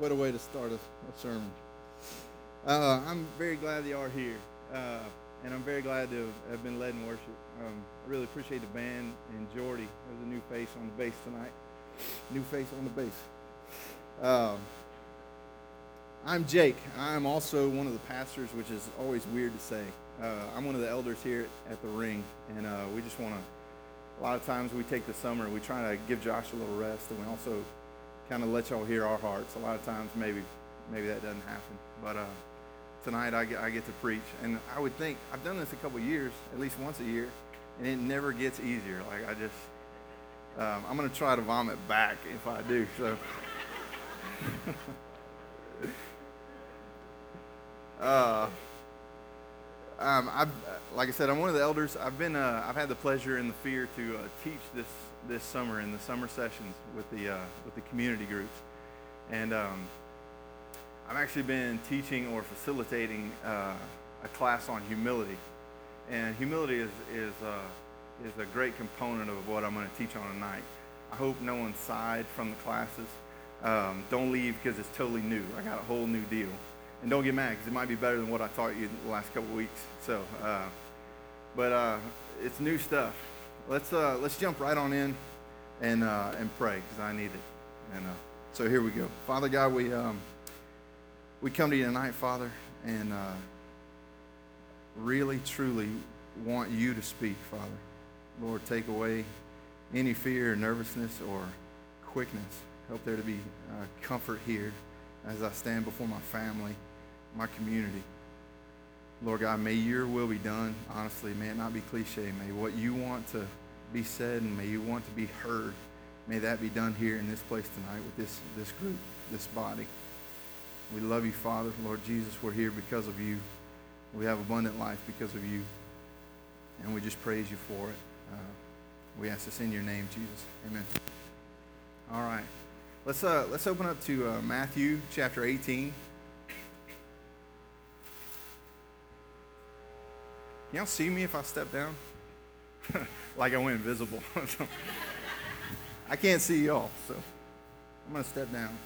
What a way to start a sermon. I'm very glad you are here, and I'm very glad to have been led in worship. I really appreciate the band and Jordy. There's a new face on the bass tonight. I'm Jake. I'm also one of the pastors, which is always weird to say. I'm one of the elders here at the Ring, and we just want to, a lot of times we take the summer, we try to give Josh a little rest, and we also kind of let y'all hear our hearts. A lot of times maybe that doesn't happen, but tonight I get to preach, and I would think I've done this a couple years, at least once a year, and it never gets easier. Like I just I'm gonna try to vomit back if I do, so like I said, I'm one of the elders. I've had the pleasure and the fear to teach this summer in the summer sessions with the community groups, and I've actually been teaching or facilitating a class on humility, and humility is a great component of what I'm going to teach on tonight. I hope no one sighed from the classes. Don't leave because it's totally new. I got a whole new deal. And don't get mad, because it might be better than what I taught you the last couple weeks. So, it's new stuff. Let's jump right on in and pray, because I need it. And so here we go. Father God, we come to you tonight, Father, and really, truly want you to speak, Father. Lord, take away any fear, nervousness, or quickness. Help there to be comfort here as I stand before my family, my community. Lord God, may your will be done. Honestly, may it not be cliche. May what you want to be said and may you want to be heard, may that be done here in this place tonight with this group, this body. We love you, Father. Lord Jesus, we're here because of you. We have abundant life because of you, and we just praise you for it. We ask this in your name, Jesus. Amen. All right. Let's open up to Matthew chapter 18. Can y'all see me if I step down? Like I went invisible. I can't see y'all, so I'm going to step down.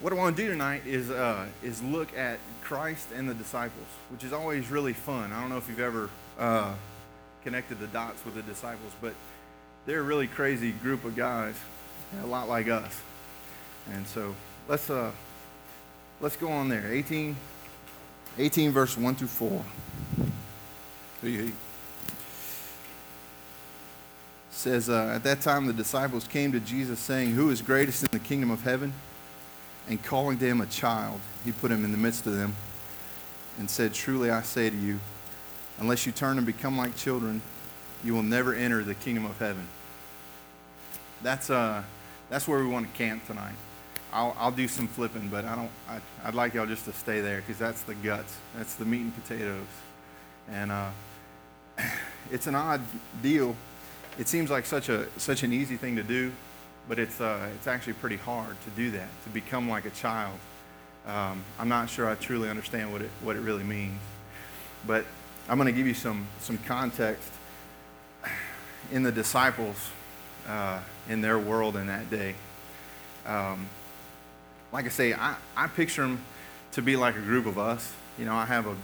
What I want to do tonight is look at Christ and the disciples, which is always really fun. I don't know if you've ever connected the dots with the disciples, but they're a really crazy group of guys, a lot like us. And so let's go on there. 18 verse 1 through 4. It says, at that time the disciples came to Jesus saying, "Who is greatest in the kingdom of heaven?" And calling to him a child, he put him in the midst of them and said, "Truly I say to you, unless you turn and become like children, you will never enter the kingdom of heaven." That's where we want to camp tonight. I'll do some flipping, but I'd like y'all just to stay there, because that's the guts. That's the meat and potatoes. And it's an odd deal. It seems like such an easy thing to do. But it's actually pretty hard to do that, to become like a child. I'm not sure I truly understand what it really means. But I'm going to give you some context in the disciples, in their world in that day. Like I say, I picture them to be like a group of us. You know, I have a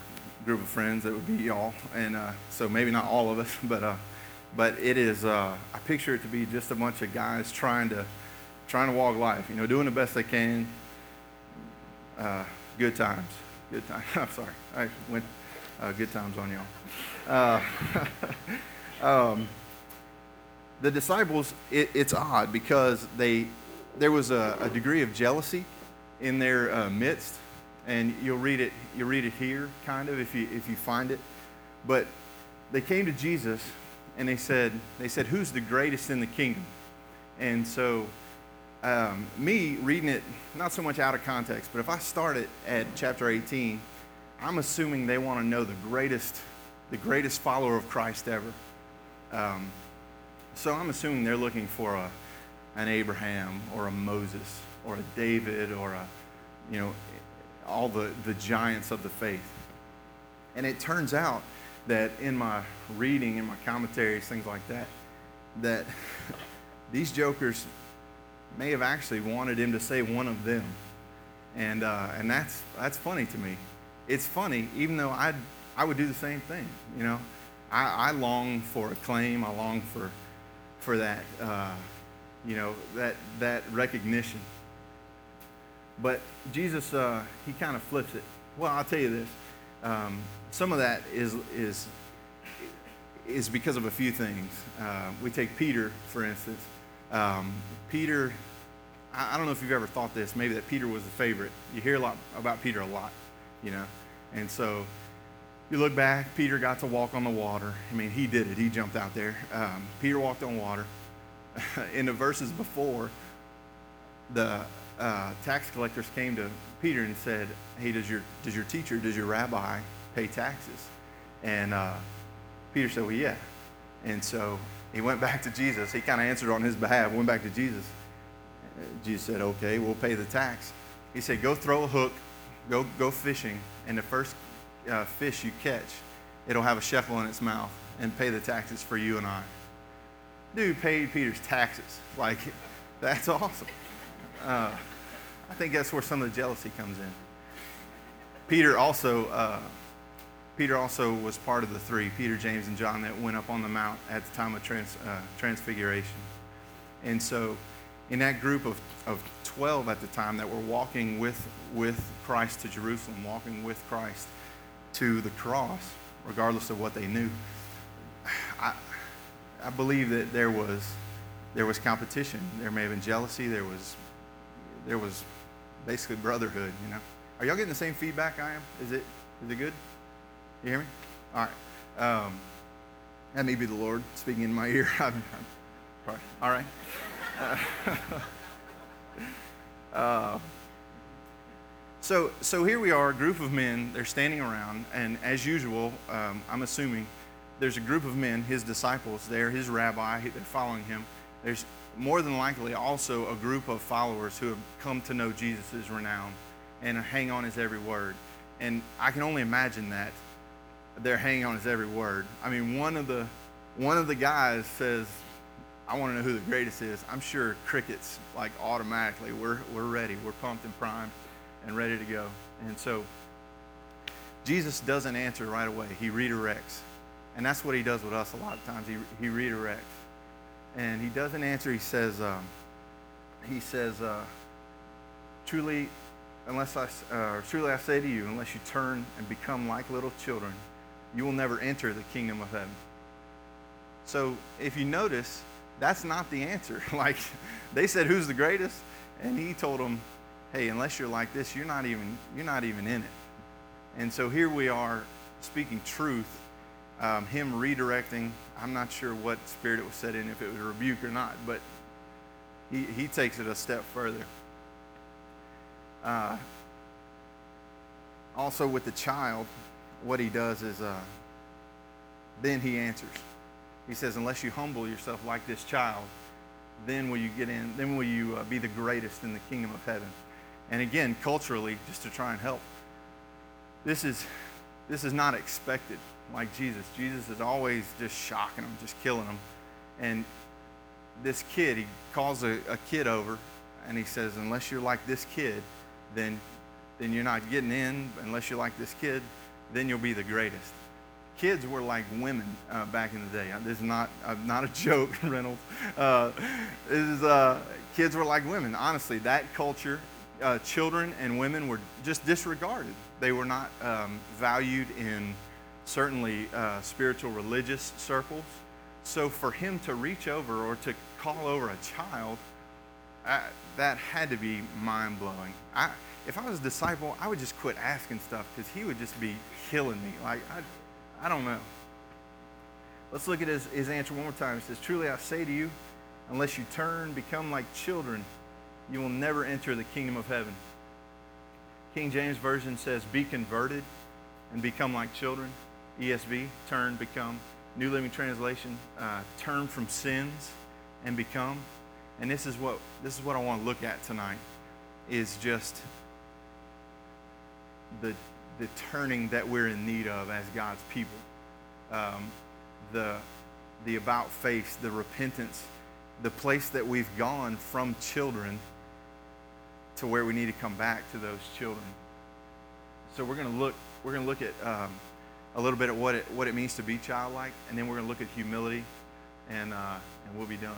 group of friends that would be y'all, and so maybe not all of us, but it is, I picture it to be just a bunch of guys trying to walk life, you know, doing the best they can. Good times. I'm sorry. I went good times on y'all. The disciples, it's odd because there was a degree of jealousy in their midst, and you'll read it here, kind of, if you find it. But they came to Jesus. And they said, "Who's the greatest in the kingdom?" And so me reading it, not so much out of context, but if I start it at chapter 18, I'm assuming they want to know the greatest follower of Christ ever. So I'm assuming they're looking for an Abraham or a Moses or a David or all the giants of the faith. And it turns out that in my reading, in my commentaries, things like that, that these jokers may have actually wanted him to say one of them. And that's funny to me. It's funny, even though I would do the same thing, you know. I long for acclaim. I long for that, that recognition. But Jesus, he kind of flips it. Well, I'll tell you this. Some of that is because of a few things. We take Peter, for instance. Peter, I don't know if you've ever thought this, maybe that Peter was the favorite. You hear about Peter a lot, you know. And so you look back, Peter got to walk on the water. I mean, he did it. He jumped out there. Peter walked on water. In the verses before, the tax collectors came to Peter and said, hey, does your teacher, does your rabbi pay taxes? And Peter said, well, yeah. And so he went back to Jesus. He kind of answered on his behalf, went back to Jesus. Jesus said, okay, we'll pay the tax. He said, go throw a hook, go fishing, and the first fish you catch, it'll have a shekel in its mouth, and pay the taxes for you and I. Dude paid Peter's taxes. Like, that's awesome. I think that's where some of the jealousy comes in. Peter also was part of the three, Peter, James, and John, that went up on the mount at the time of transfiguration. And so in that group of 12 at the time that were walking with Christ to Jerusalem, walking with Christ to the cross, regardless of what they knew, I believe that there was competition. There may have been jealousy. There was basically brotherhood, you know. Are y'all getting the same feedback I am? Is it good? You hear me? All right. That may be the Lord speaking in my ear. All right. So here we are, a group of men. They're standing around, and as usual, I'm assuming there's a group of men, his disciples there, his rabbi, they're following him. There's more than likely also a group of followers who have come to know Jesus' renown and hang on his every word. And I can only imagine that they're hanging on his every word. I mean, one of the guys says, I want to know who the greatest is. I'm sure crickets, like, automatically. We're ready. We're pumped and primed and ready to go. And so Jesus doesn't answer right away. He redirects. And that's what he does with us a lot of times. He redirects. And he doesn't answer. He says, truly, truly I say to you, unless you turn and become like little children, you will never enter the kingdom of heaven. So if you notice, that's not the answer. Like, they said, who's the greatest? And he told them, hey, unless you're like this, you're not even in it. And so here we are speaking truth, him redirecting. I'm not sure what spirit it was set in, if it was a rebuke or not, but he takes it a step further. Also with the child, what he does is then he answers. He says, unless you humble yourself like this child, then will you get in, then will you be the greatest in the kingdom of heaven. And again, culturally, just to try and help, this is not expected. Like Jesus is always just shocking them, just killing them. And this kid, he calls a kid over, and he says, unless you're like this kid, then you're not getting in. Unless you're like this kid, then you'll be the greatest. Kids were like women back in the day. This is not a joke, Reynolds. Kids were like women. Honestly, that culture, children and women were just disregarded. They were not valued in certainly spiritual religious circles. So for him to reach over or to call over a child, that had to be mind-blowing. If I was a disciple, I would just quit asking stuff, because he would just be killing me. Like, I don't know. Let's look at his answer one more time. He says, truly I say to you, unless you turn, become like children, you will never enter the kingdom of heaven. King James Version says, be converted and become like children. ESV, turn, become. New Living Translation, turn from sins and become. And this is what I want to look at tonight, is just the turning that we're in need of as God's people. The about face, the repentance, the place that we've gone from children to where we need to come back to those children. So we're going to look at a little bit at what it means to be childlike, and then we're going to look at humility, and we'll be done.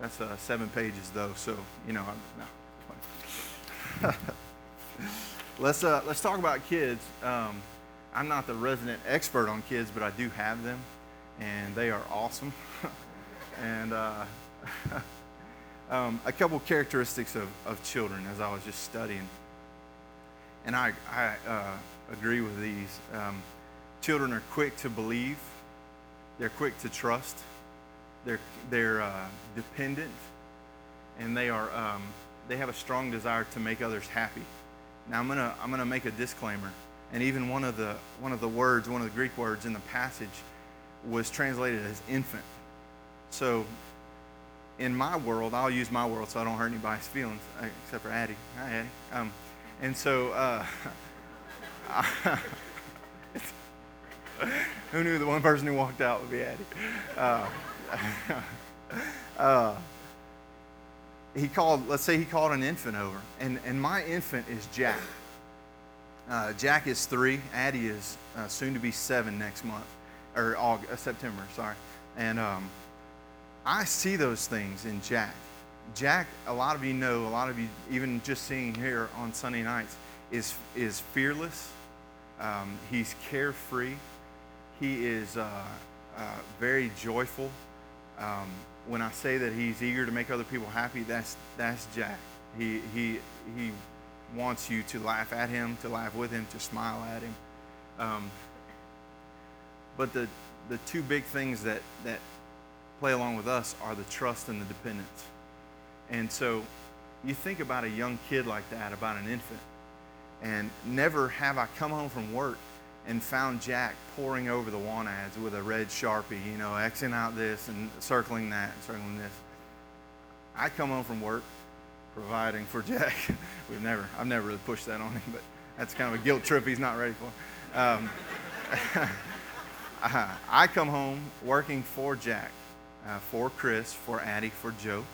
That's 7 pages though, so let's talk about kids. I'm not the resident expert on kids, but I do have them, and they are awesome. And a couple characteristics of children as I was just studying. And I agree with these. Children are quick to believe. They're quick to trust. They're dependent. And they are they have a strong desire to make others happy. Now I'm gonna make a disclaimer. And even one of the Greek words in the passage was translated as infant. So in my world, I'll use my world so I don't hurt anybody's feelings, except for Addie. Hi, Addie. And so, who knew the one person who walked out would be Addie? Let's say he called an infant over. And my infant is Jack. Jack is 3. Addie is soon to be 7 next month, or September, sorry. And I see those things in Jack. Jack, a lot of you know, a lot of you, even just seeing here on Sunday nights, is fearless. He's carefree. He is very joyful. When I say that he's eager to make other people happy, that's Jack. He wants you to laugh at him, to laugh with him, to smile at him. But the two big things that play along with us are the trust and the dependence. And so you think about a young kid like that, about an infant, and never have I come home from work and found Jack poring over the want ads with a red Sharpie, Xing out this and circling that and circling this. I come home from work providing for Jack. I've never really pushed that on him, but that's kind of a guilt trip he's not ready for. I come home working for Jack, for Chris, for Addie, for Joe.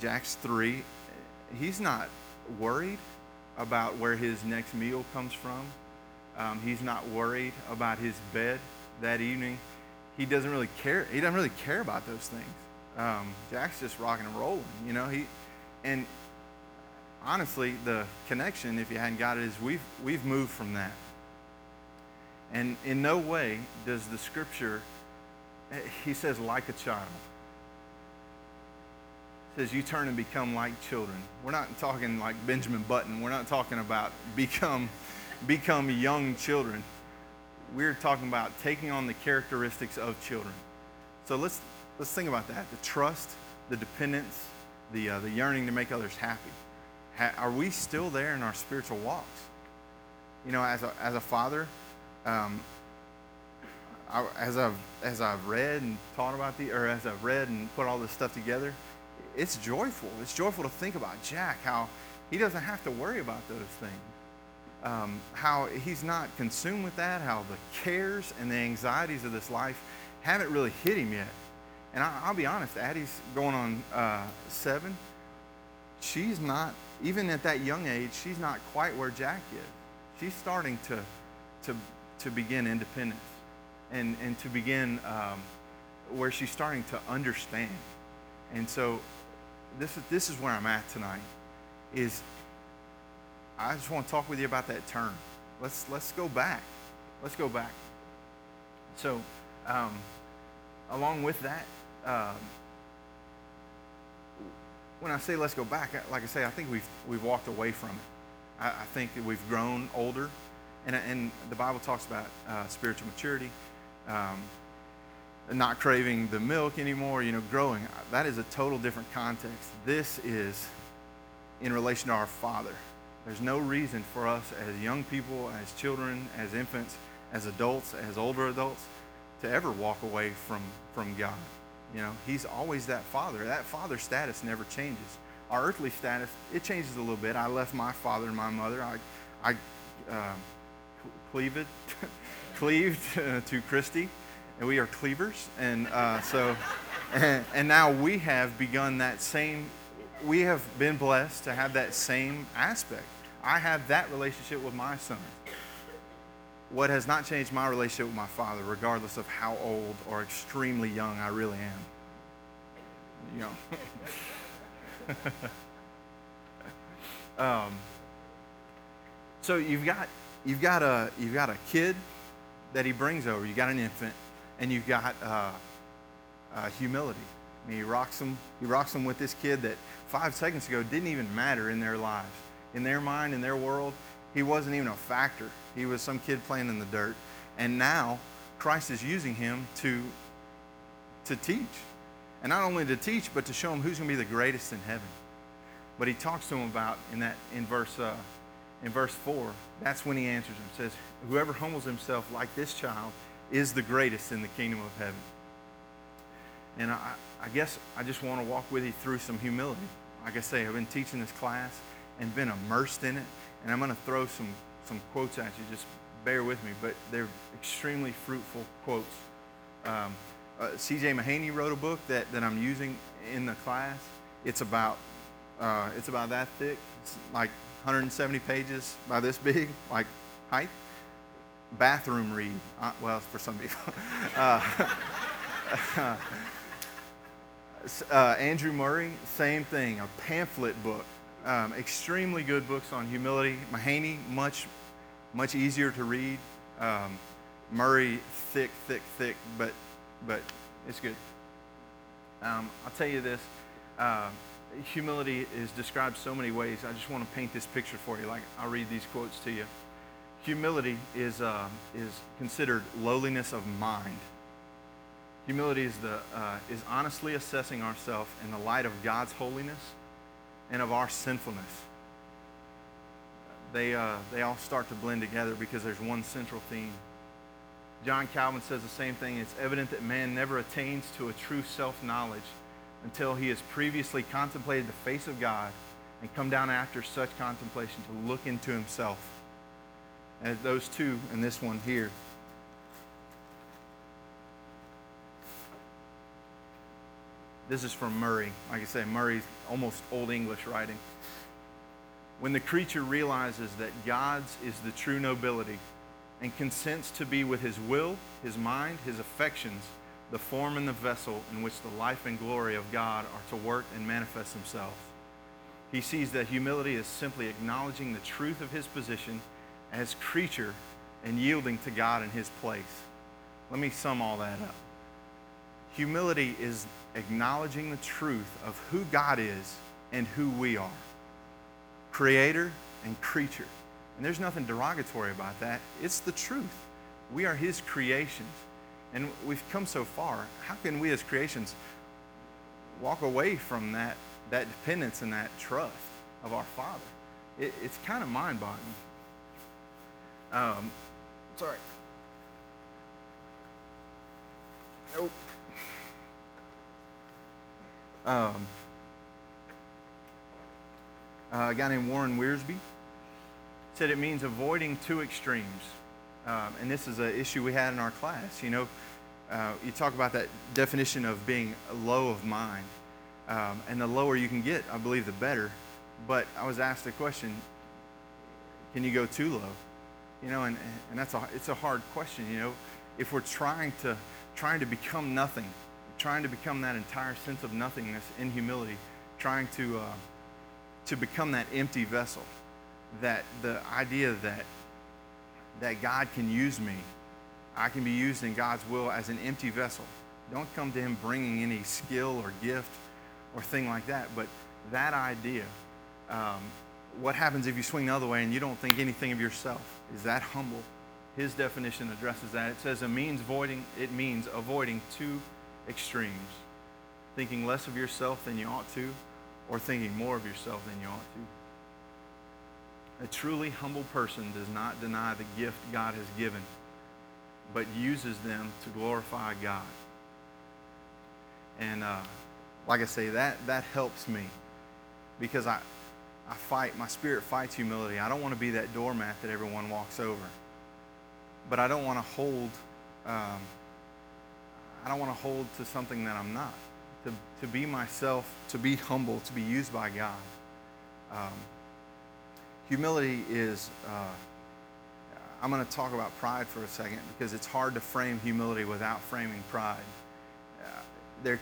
Jack's 3. He's not worried about where his next meal comes from. He's not worried about his bed that evening. He doesn't really care. He doesn't really care about those things. Jack's just rocking and rolling, and honestly, the connection, if you hadn't got it, is we've moved from that. And in no way does the scripture, he says, like a child. It says, you turn and become like children. We're not talking like Benjamin Button. We're not talking about become young children. We're talking about taking on the characteristics of children. So let's think about that. The trust, the dependence, the yearning to make others happy. Are we still there in our spiritual walks? As a father, as I've read and taught about as I've read and put all this stuff together, it's joyful. It's joyful to think about Jack, how he doesn't have to worry about those things, how he's not consumed with that, how the cares and the anxieties of this life haven't really hit him yet. And I'll be honest, Addie's going on 7. She's not, even at that young age, she's not quite where Jack is. She's starting to begin independence and to begin where she's starting to understand. And so this is where I'm at tonight, is I just want to talk with you about that turn. Let's go back. Let's go back. So along with that, when I say let's go back, like I say, I think we've walked away from it. I think that we've grown older. And the Bible talks about spiritual maturity. not craving the milk anymore, you know, growing. That is a total different context. This is in relation to our Father. There's no reason for us as young people, as children, as infants, as adults, as older adults, to ever walk away from God. You know, He's always that Father. That Father status never changes. Our earthly status, it changes a little bit. I left my father and my mother. I cleaved to Christy, and we are cleavers. And now we have begun that same, we have been blessed to have that same aspect. I have that relationship with my son. What has not changed my relationship with my father, regardless of how old or extremely young I really am. You know. So you've got a kid that he brings over. You got an infant, and you've got humility. And he rocks them with this kid that 5 seconds ago didn't even matter in their lives, in their mind, in their world. He wasn't even a factor. He was some kid playing in the dirt. And now Christ is using him to teach. And not only to teach, but to show him who's going to be the greatest in heaven. But he talks to him about in verse 4, that's when he answers him. Says, whoever humbles himself like this child is the greatest in the kingdom of heaven. And I guess I just want to walk with you through some humility. Like I say, I've been teaching this class and been immersed in it. And I'm going to throw some quotes at you. Just bear with me. But they're extremely fruitful quotes. C.J. Mahaney wrote a book that I'm using in the class. It's about that thick. It's like 170 pages by this big, like height. Bathroom read. Well, for some people. Andrew Murray, same thing. A pamphlet book. Extremely good books on humility. Mahaney, much easier to read. Murray, thick, but it's good. I'll tell you this. Humility is described so many ways. I just want to paint this picture for you. Like, I'll read these quotes to you. Humility is considered lowliness of mind. Humility is honestly assessing ourselves in the light of God's holiness and of our sinfulness. They all start to blend together because there's one central theme. John Calvin says the same thing. It's evident that man never attains to a true self-knowledge until he has previously contemplated the face of God and come down after such contemplation to look into himself. And those two and this one here. This is from Murray. Like I say, Murray's almost Old English writing. When the creature realizes that God's is the true nobility and consents to be with his will, his mind, his affections, the form and the vessel in which the life and glory of God are to work and manifest themselves, he sees that humility is simply acknowledging the truth of his position as creature and yielding to God in his place. Let me sum all that up. Humility is acknowledging the truth of who God is and who we are. Creator and creature. And there's nothing derogatory about that. It's the truth. We are His creations. And we've come so far. How can we as creations walk away from that dependence and that trust of our Father? It's kind of mind-boggling. Sorry. Nope. A guy named Warren Wiersbe said it means avoiding two extremes. And this is an issue we had in our class. You know, you talk about that definition of being low of mind. And the lower you can get, I believe, the better. But I was asked the question, can you go too low? You know, and it's a hard question, you know. If we're trying to become nothing, trying to become that entire sense of nothingness in humility, trying to become that empty vessel, that the idea that God can use me, I can be used in God's will as an empty vessel. Don't come to Him bringing any skill or gift or thing like that, but that idea, what happens if you swing the other way and you don't think anything of yourself? Is that humble? his definition addresses that. It says it means avoiding two extremes, thinking less of yourself than you ought to, or thinking more of yourself than you ought to. A truly humble person does not deny the gift God has given, but uses them to glorify God. And like I say, that helps me, because I fight, my spirit fights humility. I don't want to be that doormat that everyone walks over. But I don't want to hold, to something that I'm not. To be myself, to be humble, to be used by God. Humility is, I'm going to talk about pride for a second, because it's hard to frame humility without framing pride. They're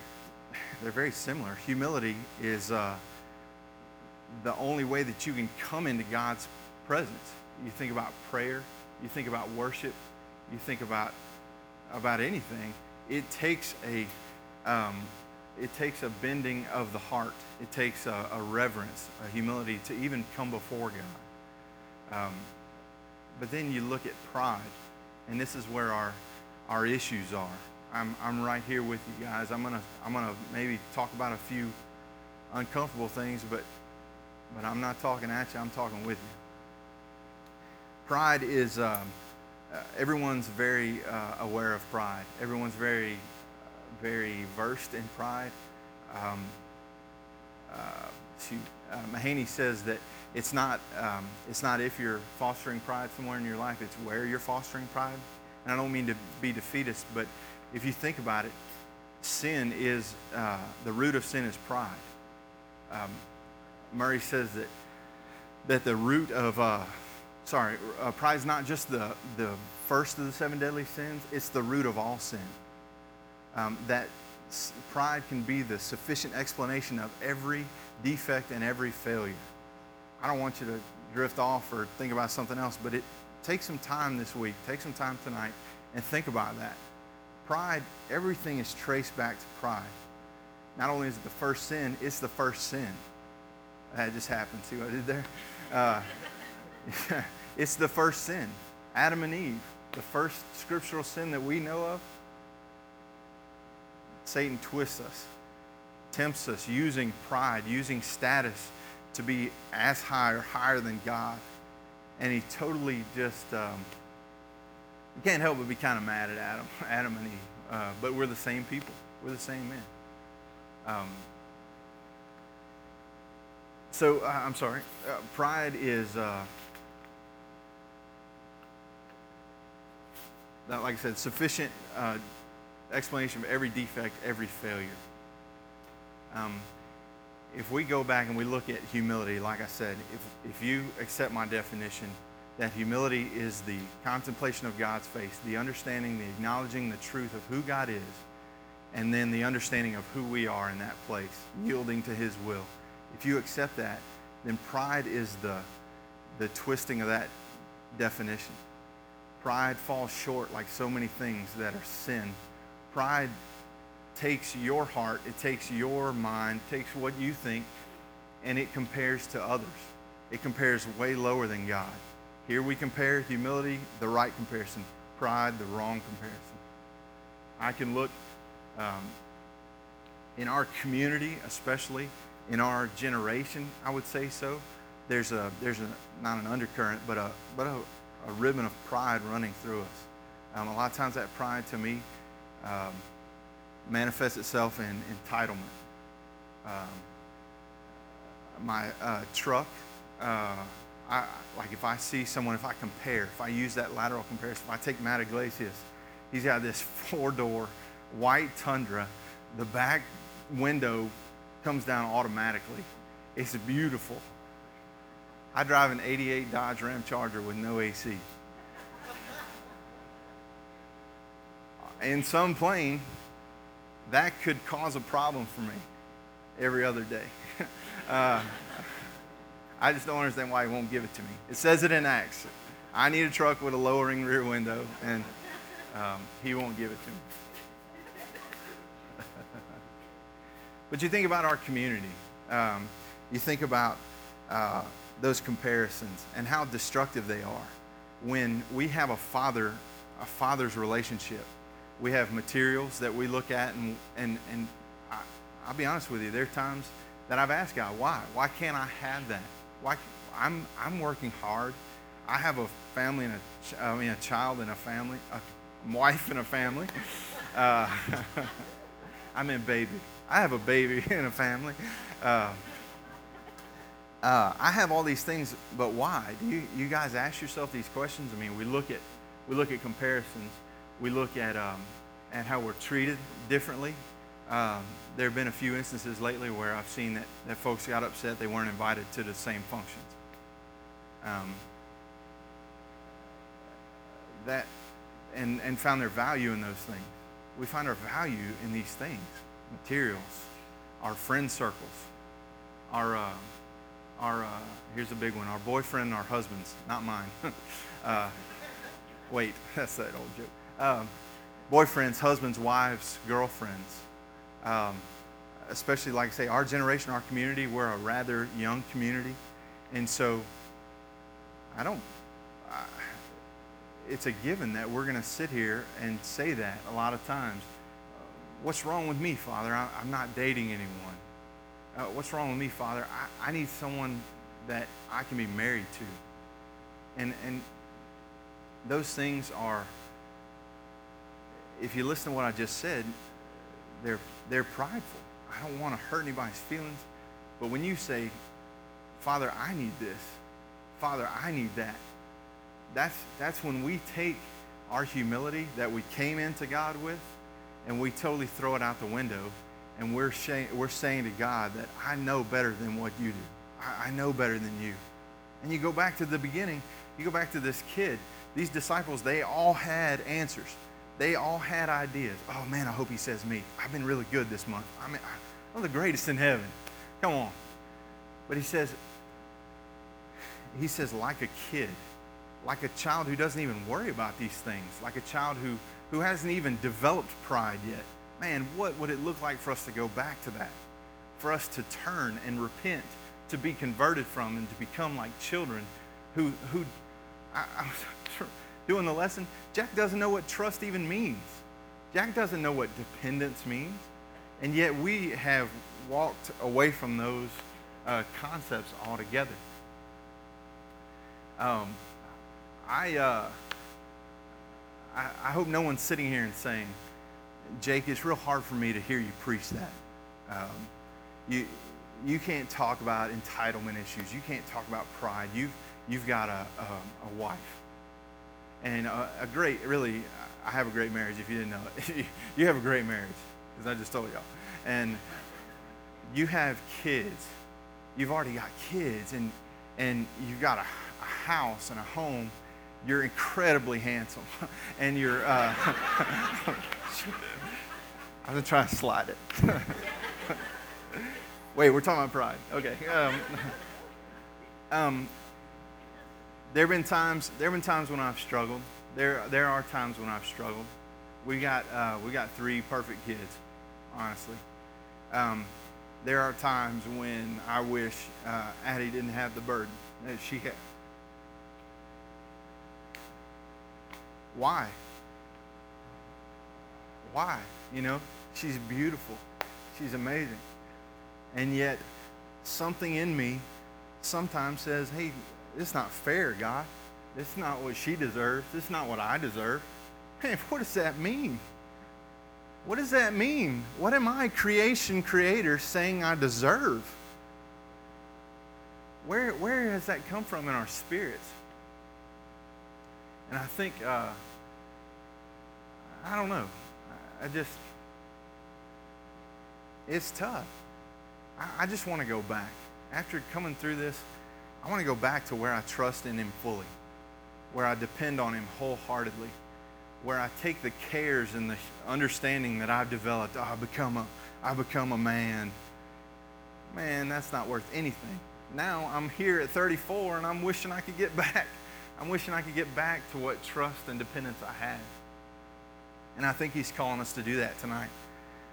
very similar. Humility is the only way that you can come into God's presence. You think about prayer, you think about worship, you think about anything. It takes a bending of the heart. It takes a reverence, a humility to even come before God. But then you look at pride, and this is where our issues are. I'm right here with you guys. I'm gonna maybe talk about a few uncomfortable things, but I'm not talking at you. I'm talking with you. Pride is everyone's very aware of pride. Everyone's very, very versed in pride. Mahaney says that it's not if you're fostering pride somewhere in your life, it's where you're fostering pride. And I don't mean to be defeatist, but if you think about it, sin is the root of sin is pride. Murray says that the root of pride is not just the first of the seven deadly sins; it's the root of all sin. That pride can be the sufficient explanation of every defect and every failure. I don't want you to drift off or think about something else, but it takes some time this week, take some time tonight, and think about that. Pride, everything is traced back to pride. Not only is it the first sin, it's the first sin. That just happened. See what I did there? It's the first sin. Adam and Eve, the first scriptural sin that we know of. Satan twists us, tempts us using pride, using status to be as high or higher than God. And he totally just, you can't help but be kind of mad at Adam and Eve. But we're the same people. We're the same men. I'm sorry. Pride is, like I said, sufficient explanation of every defect, every failure. If we go back and we look at humility, like I said, if you accept my definition, that humility is the contemplation of God's face, the understanding, the acknowledging the truth of who God is, and then the understanding of who we are in that place, yielding to his will. If you accept that, then pride is the twisting of that definition. Pride falls short like so many things that are sin. Pride takes your heart, it takes your mind, takes what you think, and it compares to others. It compares way lower than God. Here we compare humility, the right comparison. Pride, the wrong comparison. I can look in our community, especially in our generation, I would say so. There's not an undercurrent, but a ribbon of pride running through us. A lot of times that pride, to me, manifests itself in entitlement. My truck. If I see someone, if I compare, if I use that lateral comparison, if I take Matt Iglesias, he's got this 4-door white Tundra. The back window comes down automatically. It's beautiful. I drive an 88 Dodge Ram Charger with no AC. In some plane, that could cause a problem for me every other day. I just don't understand why he won't give it to me. It says it in Acts. I need a truck with a lowering rear window, and he won't give it to me. But you think about our community. You think about those comparisons and how destructive they are. when we have a father's relationship, we have materials that we look at, and I'll be honest with you, there are times that I've asked God, why can't I have that? Why? I'm working hard. I have a family and a child and a family, a wife and a family. I meant baby. I have a baby and a family. I have all these things, but why? Do you guys ask yourself these questions? I mean, we look at comparisons. We look at how we're treated differently. There have been a few instances lately where I've seen that folks got upset they weren't invited to the same functions. And found their value in those things. We find our value in these things: materials, our friend circles, our here's a big one, our boyfriend and our husbands, not mine. Wait, that's that old joke. Boyfriends, husbands, wives, girlfriends. Especially, like I say, our generation, our community, we're a rather young community. And so it's a given that we're going to sit here and say that a lot of times. What's wrong with me, Father? I'm not dating anyone. What's wrong with me, Father? I need someone that I can be married to. And those things are, if you listen to what I just said, they're prideful. I don't want to hurt anybody's feelings. But when you say, Father, I need this. Father, I need that. That's when we take our humility that we came into God with, and we totally throw it out the window, and we're saying to God that I know better than what you do. I know better than you. And you go back to the beginning. You go back to this kid. These disciples, they all had answers. They all had ideas. Oh, man, I hope he says me. I've been really good this month. I'm the greatest in heaven. Come on. But he says like a kid, like a child who doesn't even worry about these things, like a child who hasn't even developed pride yet. Man, what would it look like for us to go back to that, for us to turn and repent, to be converted from and to become like children who I was doing the lesson. Jack doesn't know what trust even means. Jack doesn't know what dependence means. And yet we have walked away from those concepts altogether. I hope no one's sitting here and saying, Jake, it's real hard for me to hear you preach that. You can't talk about entitlement issues. You can't talk about pride. You've got a wife and I have a great marriage. If you didn't know it, you have a great marriage, because I just told y'all. And you have kids. You've already got kids, and you've got a house and a home. You're incredibly handsome, and you're, I'm going to try and slide it. Wait, we're talking about pride. Okay. There have been times when I've struggled. There are times when I've struggled. We got three perfect kids, honestly. There are times when I wish Addie didn't have the burden that she had. Why? You know, she's beautiful. She's amazing. And yet, something in me sometimes says, hey, this is not fair, God. This is not what she deserves. This is not what I deserve. Man, what does that mean? What does that mean? What am I, creator, saying I deserve? Where has that come from in our spirits? And I think, I don't know. It's tough. I just want to go back. After coming through this, I want to go back to where I trust in Him fully, where I depend on Him wholeheartedly, where I take the cares and the understanding that I've developed. Oh, I become a man. Man, that's not worth anything. Now I'm here at 34, and I'm wishing I could get back. I'm wishing I could get back to what trust and dependence I had. And I think He's calling us to do that tonight.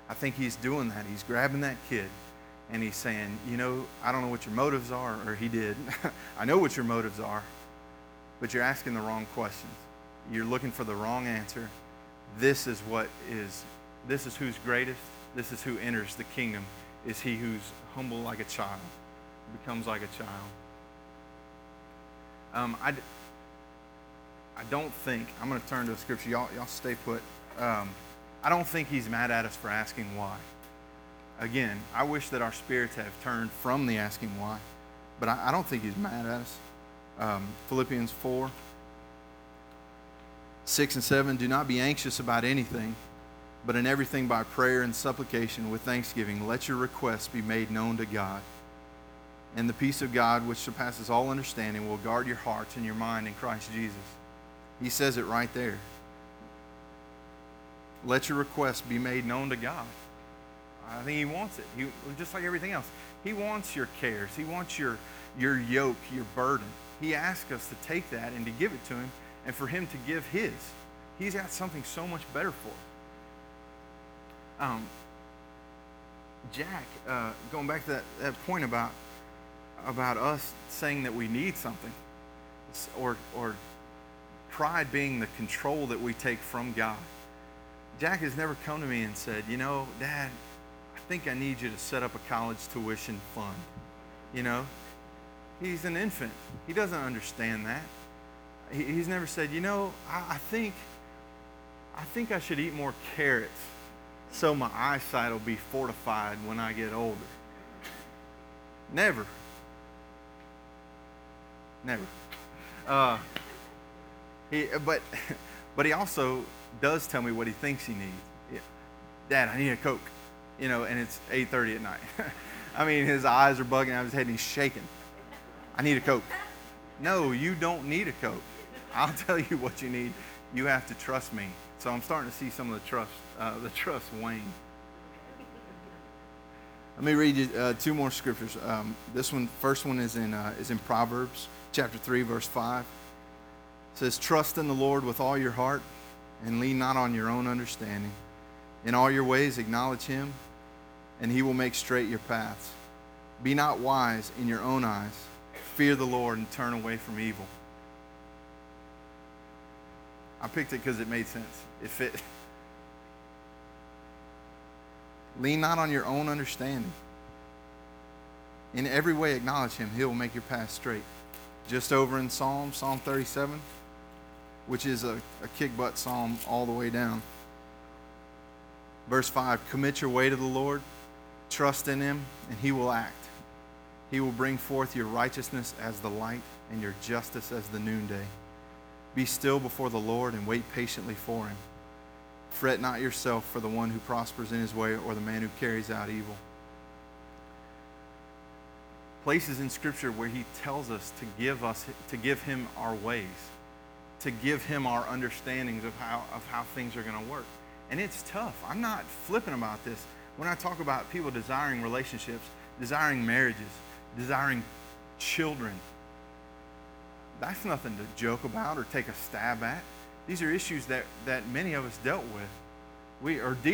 I think He's doing that. He's grabbing that kid, and He's saying, you know, I don't know what your motives are, or He did. I know what your motives are, but you're asking the wrong questions. You're looking for the wrong answer. This is who's greatest. This is who enters the kingdom, is he who's humble like a child, becomes like a child. I don't think, I'm going to turn to the scripture. Y'all stay put. I don't think he's mad at us for asking why. Again, I wish that our spirits have turned from the asking why, but I don't think he's mad at us. Philippians 4, 6 and 7, do not be anxious about anything, but in everything by prayer and supplication with thanksgiving, let your requests be made known to God. And the peace of God, which surpasses all understanding, will guard your hearts and your mind in Christ Jesus. He says it right there. Let your requests be made known to God. I think he wants it. He, just like everything else, he wants your cares. He wants your yoke, your burden. He asks us to take that and to give it to him and for him to give his. He's got something so much better for us. Jack, going back to that point about us saying that we need something, or pride being the control that we take from God. Jack has never come to me and said, you know, Dad, I think I need you to set up a college tuition fund. You know, he's an infant. He doesn't understand that. He's never said, you know, I think I should eat more carrots so my eyesight will be fortified when I get older. Never. But he also does tell me what he thinks he needs. Yeah. Dad, I need a Coke. You know, and it's 8:30 at night. I mean, his eyes are bugging out of his head and he's shaking. I need a Coke. No, you don't need a Coke. I'll tell you what you need. You have to trust me. So I'm starting to see some of the trust wane. Let me read you two more scriptures. This one, first one is in Proverbs chapter 3, verse 5. It says, trust in the Lord with all your heart and lean not on your own understanding. In all your ways acknowledge him, and he will make straight your paths. Be not wise in your own eyes. Fear the Lord and turn away from evil. I picked it because it made sense. It fit. Lean not on your own understanding. In every way acknowledge him. He will make your path straight. Just over in Psalm 37, which is a kick-butt psalm all the way down. Verse 5, commit your way to the Lord. Trust in him, and he will act. He will bring forth your righteousness as the light and your justice as the noonday. Be still before the Lord and wait patiently for him. Fret not yourself for the one who prospers in his way or the man who carries out evil. Places in Scripture where he tells us, to give him our ways, to give him our understandings of how things are going to work. And it's tough. I'm not flippant about this. When I talk about people desiring relationships, desiring marriages, desiring children, that's nothing to joke about or take a stab at. These are issues that many of us deal with.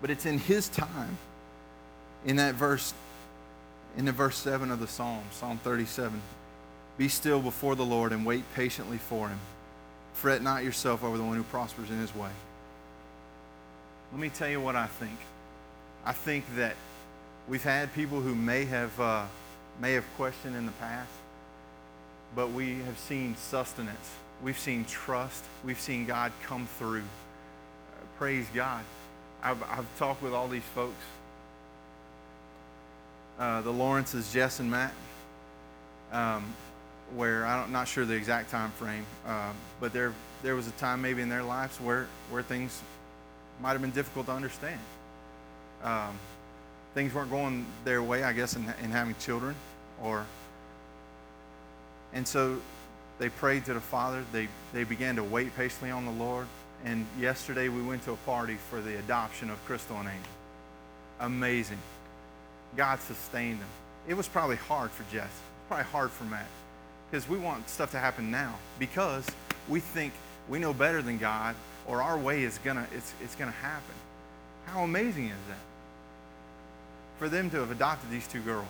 But it's in his time, in the verse 7 of the Psalm, Psalm 37. Be still before the Lord and wait patiently for him. Fret not yourself over the one who prospers in his way. Let me tell you what I think. I think that we've had people who may have questioned in the past, but we have seen sustenance. We've seen trust. We've seen God come through. Praise God. I've talked with all these folks, the Lawrences, Jess and Matt, where I'm not sure the exact time frame, but there was a time maybe in their lives where things might have been difficult to understand. Things weren't going their way, I guess, in having children, and so they prayed to the Father. They began to wait patiently on the Lord. And yesterday we went to a party for the adoption of Crystal and Angel. Amazing. God sustained them. It was probably hard for Jess. It was probably hard for Matt, because we want stuff to happen now because we think we know better than God, or our way is it's gonna happen. How amazing is that? For them to have adopted these two girls,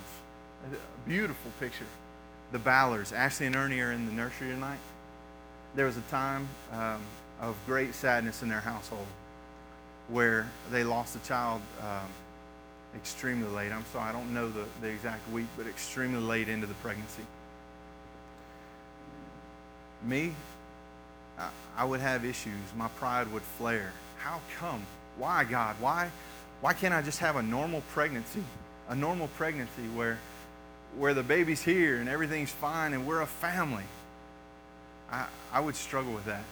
a beautiful picture. the Ballers. Ashley and Ernie are in the nursery tonight. There was a time of great sadness in their household where they lost a child extremely late. I'm sorry, I don't know the exact week, but extremely late into the pregnancy. Me, I would have issues. My pride would flare. How come? Why, God? Why can't I just have a normal pregnancy? A normal pregnancy where the baby's here and everything's fine and we're a family. I would struggle with that.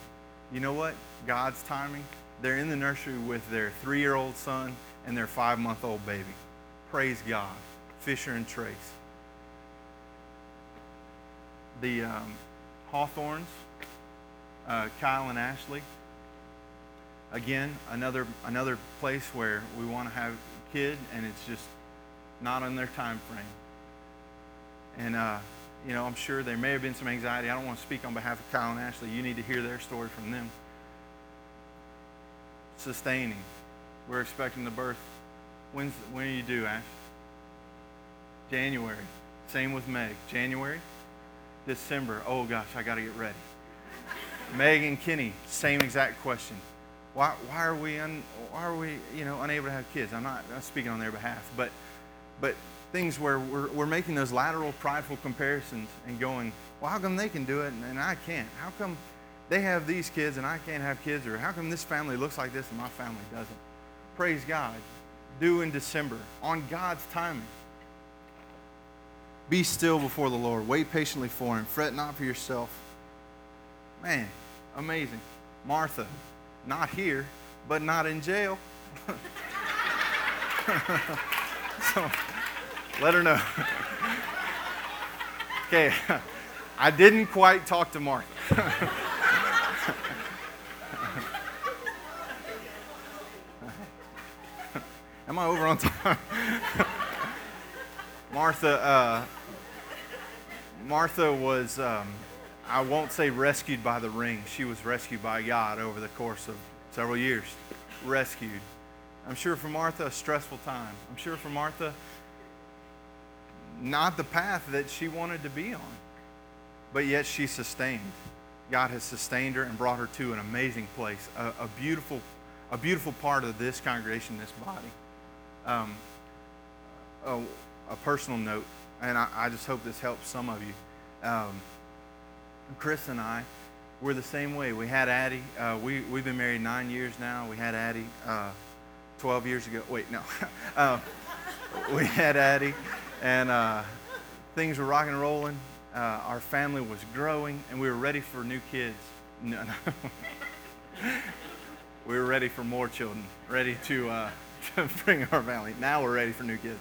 You know what? God's timing. They're in the nursery with their 3-year-old son and their 5-month-old baby. Praise God. Fisher and Trace. The Hawthorns, Kyle and Ashley. Again, another place where we want to have a kid and it's just not on their time frame. And, you know, I'm sure there may have been some anxiety. I don't want to speak on behalf of Kyle and Ashley. You need to hear their story from them. Sustaining. We're expecting the birth. When are you due, Ash? January. Same with Meg. January. December. Oh, gosh, I got to get ready. Meg and Kenny, same exact question. Why are we you know, unable to have kids? I'm not speaking on their behalf, but things where we're making those lateral prideful comparisons and going, well, how come they can do it and I can't? How come they have these kids and I can't have kids? Or how come this family looks like this and my family doesn't? Praise God. Due in December on God's timing. Be still before the Lord. Wait patiently for him. Fret not for yourself. Man, amazing. Martha, not here, but not in jail. So, let her know. Okay, I didn't quite talk to Martha. Am I over on time? Martha was, I won't say rescued by the ring. She was rescued by God over the course of several years. Rescued. I'm sure for Martha, a stressful time. I'm sure for Martha, not the path that she wanted to be on. But yet she sustained. God has sustained her and brought her to an amazing place. A beautiful part of this congregation, this body. A personal note, and I just hope this helps some of you. Chris and I, we're the same way. We had Addie. We've been married 9 years now. We had Addie 12 years ago. Wait, no. We had Addie, and things were rocking and rolling. Our family was growing, and we were ready for new kids. No. We were ready for more children, ready to bring our family. Now we're ready for new kids.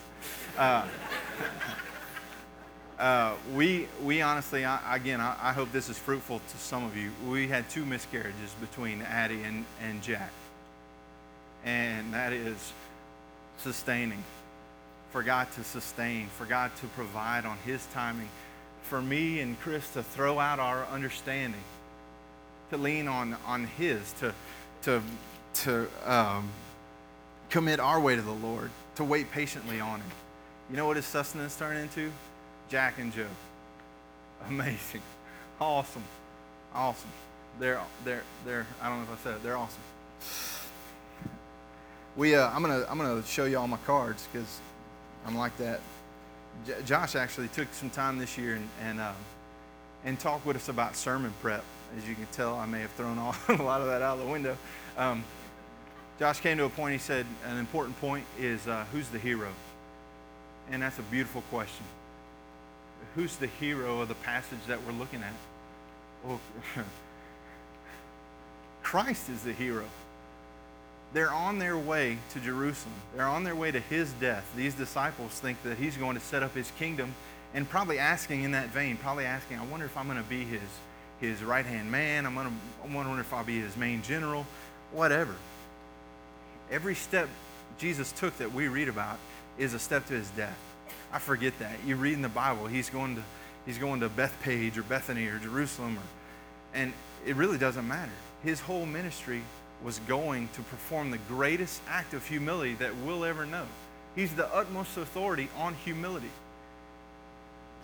We honestly, I hope this is fruitful to some of you. We had 2 miscarriages between Addie and Jack. And that is sustaining. For God to sustain, for God to provide on his timing. For me and Chris to throw out our understanding, to lean on his, to commit our way to the Lord, to wait patiently on him. You know what his sustenance turned into? Jack and Joe. Amazing. Awesome. They're I don't know if I said it. They're awesome. We I'm gonna show you all my cards because I'm like that. Josh actually took some time this year and talked with us about sermon prep. As you can tell, I may have thrown a lot of that out the window. Josh came to a point, he said, an important point is who's the hero? And that's a beautiful question. Who's the hero of the passage that we're looking at? Well, Christ is the hero. They're on their way to Jerusalem. They're on their way to his death. These disciples think that he's going to set up his kingdom and probably asking in that vein, I wonder if I'm going to be his right-hand man. I wonder if I'll be his main general, whatever. Every step Jesus took that we read about is a step to his death. I forget that. You read in the Bible, he's going to Bethpage or Bethany or Jerusalem, and it really doesn't matter. His whole ministry was going to perform the greatest act of humility that we'll ever know. He's the utmost authority on humility.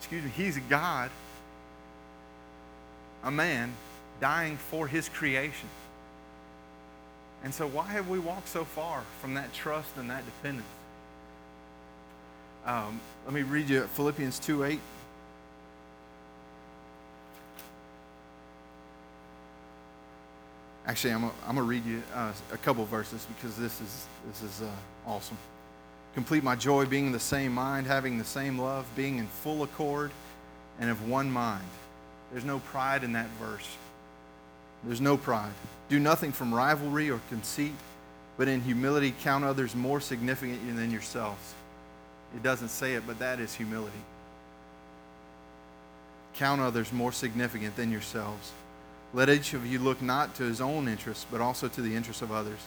He's a God, a man dying for his creation. And so why have we walked so far from that trust and that dependence? Let me read you Philippians 2:8. Actually, I'm going to read you a couple verses because this is awesome. Complete my joy, being in the same mind, having the same love, being in full accord, and of one mind. There's no pride in that verse. There's no pride. Do nothing from rivalry or conceit, but in humility count others more significant than yourselves. It doesn't say it, but that is humility. Count others more significant than yourselves. Let each of you look not to his own interests, but also to the interests of others.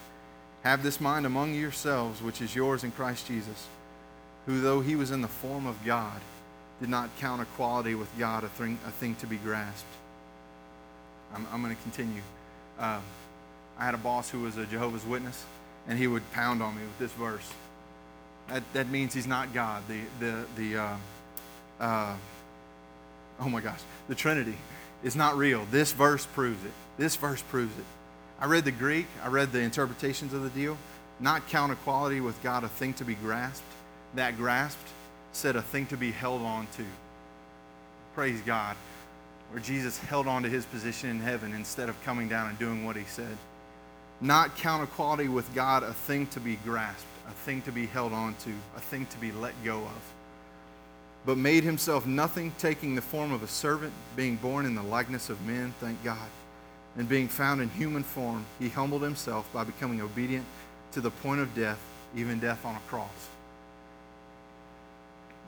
Have this mind among yourselves, which is yours in Christ Jesus, who, though he was in the form of God, did not count equality with God a thing to be grasped. I'm going to continue. I had a boss who was a Jehovah's Witness, and he would pound on me with this verse. That means he's not God. The Trinity is not real. This verse proves it. This verse proves it. I read the Greek. I read the interpretations of the deal. Not count equality with God a thing to be grasped. That grasped said a thing to be held on to. Praise God. Where Jesus held on to his position in heaven instead of coming down and doing what he said. Not count equality with God a thing to be grasped, a thing to be held on to, a thing to be let go of. But made himself nothing, taking the form of a servant, being born in the likeness of men, thank God. And being found in human form, he humbled himself by becoming obedient to the point of death, even death on a cross.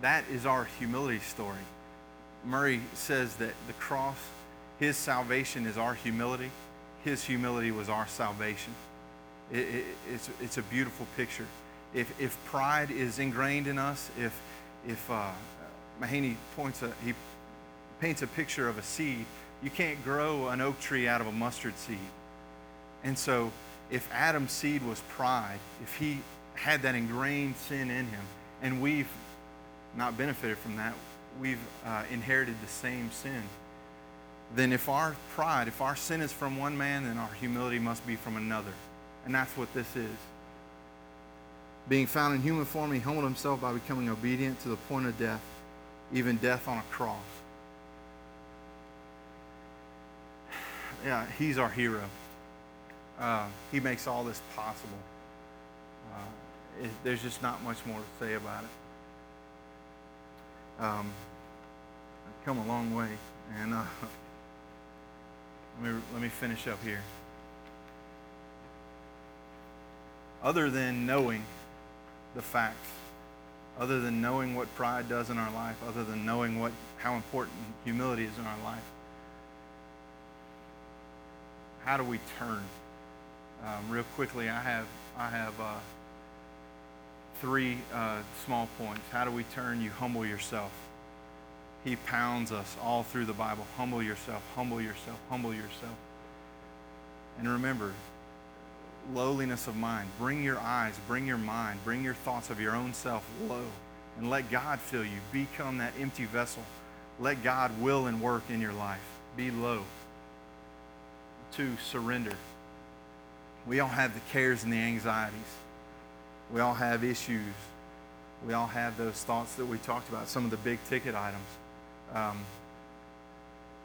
That is our humility story. Murray says that the cross, his salvation is our humility. His humility was our salvation. It's a beautiful picture. If pride is ingrained in us, if Mahaney paints a picture of a seed, you can't grow an oak tree out of a mustard seed. And so if Adam's seed was pride, if he had that ingrained sin in him, and we've not benefited from that, we've inherited the same sin, then if our sin is from one man, then our humility must be from another. And that's what this is. Being found in human form, he humbled himself by becoming obedient to the point of death, even death on a cross. Yeah, he's our hero. He makes all this possible. There's just not much more to say about it. I've come a long way, and let me finish up here. Other than knowing the facts, other than knowing what pride does in our life, other than knowing how important humility is in our life, how do we turn? Real quickly, I have three small points. How do we turn? You humble yourself. He pounds us all through the Bible. Humble yourself, humble yourself, humble yourself. And remember, lowliness of mind. Bring your eyes, bring your mind, bring your thoughts of your own self low and let God fill you. Become that empty vessel. Let God will and work in your life. Be low. To surrender. We all have the cares and the anxieties. We all have issues. We all have those thoughts that we talked about, some of the big ticket items.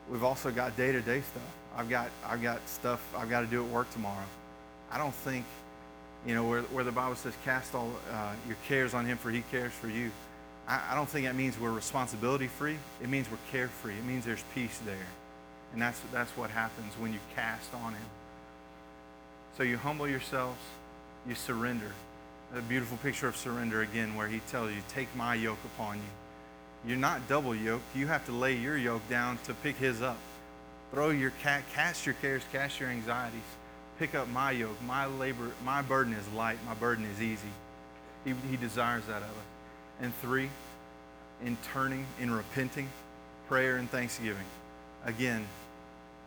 We've also got day-to-day stuff. I've got stuff I've got to do at work tomorrow. I don't think, where the Bible says cast all your cares on him, for he cares for you. I don't think that means we're responsibility-free. It means we're carefree. It means there's peace there. And that's what happens when you cast on him. So you humble yourselves, you surrender. A beautiful picture of surrender again, where he tells you, take my yoke upon you. You're not double yoked. You have to lay your yoke down to pick his up. Throw your cast your cares, cast your anxieties. Pick up my yoke, my labor, my burden is light, my burden is easy. He desires that of us. And three, in turning, in repenting, prayer and thanksgiving. Again,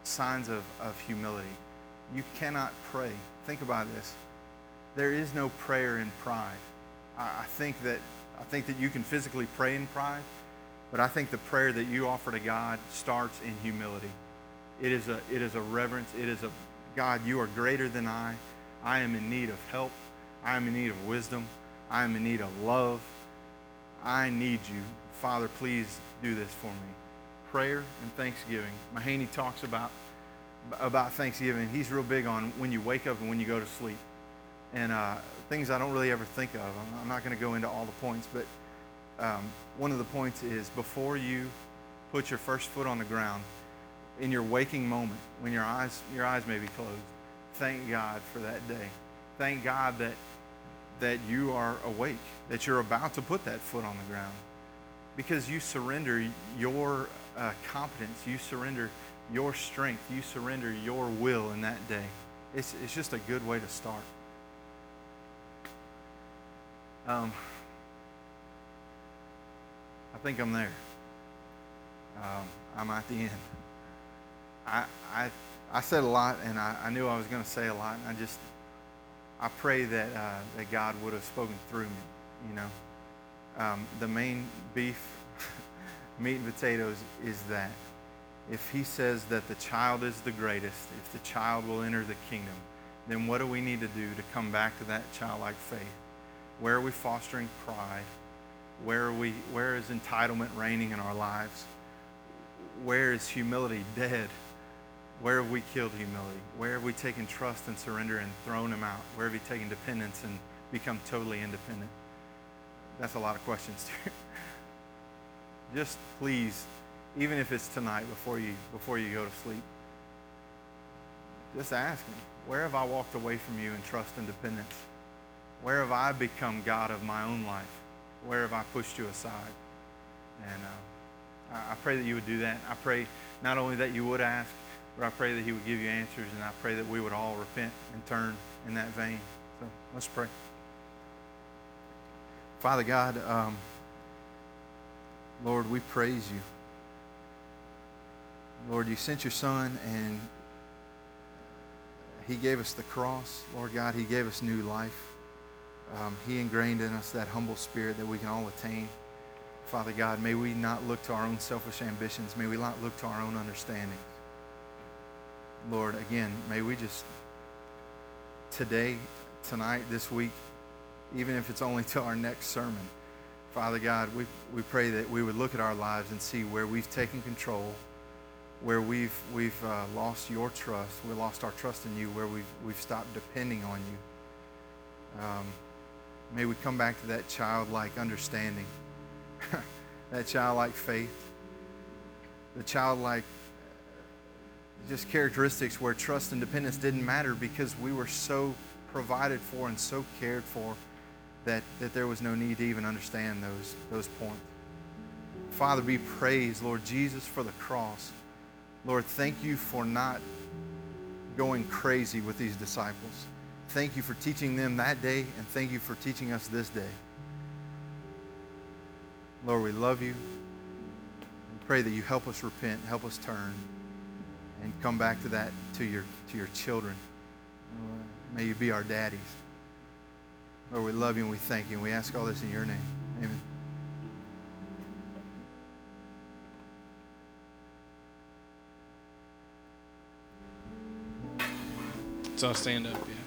signs of humility. You cannot pray. Think about this. There is no prayer in pride. I think that you can physically pray in pride, But I think the prayer that you offer to God starts in humility. It is a reverence. It is a, God, you are greater than I. I am in need of help. I am in need of wisdom. I am in need of love. I need you. Father, please do this for me. Prayer and thanksgiving. Mahaney talks about thanksgiving. He's real big on when you wake up and when you go to sleep. And things I don't really ever think of. I'm not going to go into all the points, but one of the points is before you put your first foot on the ground, in your waking moment, when your eyes may be closed, thank God for that day. Thank God that you are awake, that you're about to put that foot on the ground. Because you surrender your competence, you surrender your strength, you surrender your will in that day. It's just a good way to start. I think I'm there. I'm at the end. I said a lot, and I knew I was going to say a lot, and I pray that God would have spoken through me, you know. The main beef, meat and potatoes, is that if he says that the child is the greatest, if the child will enter the kingdom, then what do we need to do to come back to that childlike faith? Where are we fostering pride? Where is entitlement reigning in our lives? Where is humility dead? Where have we killed humility? Where have we taken trust and surrender and thrown him out? Where have we taken dependence and become totally independent? That's a lot of questions too. Just please, even if it's tonight before you go to sleep, just ask him, where have I walked away from you in trust and dependence? Where have I become God of my own life? Where have I pushed you aside? And I pray that you would do that. I pray not only that you would ask, but I pray that he would give you answers, and I pray that we would all repent and turn in that vein. So let's pray. Father God, Lord, we praise you. Lord, you sent your Son, and he gave us the cross. Lord God, he gave us new life. He ingrained in us that humble spirit that we can all attain. Father God, may we not look to our own selfish ambitions. May we not look to our own understanding. Lord, again, may we just today, tonight, this week, even if it's only till our next sermon, Father God, we pray that we would look at our lives and see where we've taken control, where we've lost your trust, we lost our trust in you, where we've stopped depending on you. May we come back to that childlike understanding, that childlike faith, the childlike just characteristics where trust and dependence didn't matter because we were so provided for and so cared for that there was no need to even understand those points. Father, be praised, Lord Jesus, for the cross. Lord, thank you for not going crazy with these disciples. Thank you for teaching them that day, and thank you for teaching us this day. Lord, we love you. We pray that you help us repent, help us turn, and come back to that, to your children. May you be our daddies. Lord, we love you and we thank you, and we ask all this in your name. Amen. So I'll stand up, yeah.